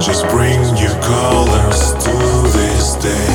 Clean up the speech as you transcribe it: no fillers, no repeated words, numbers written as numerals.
Just bring new colors to this day.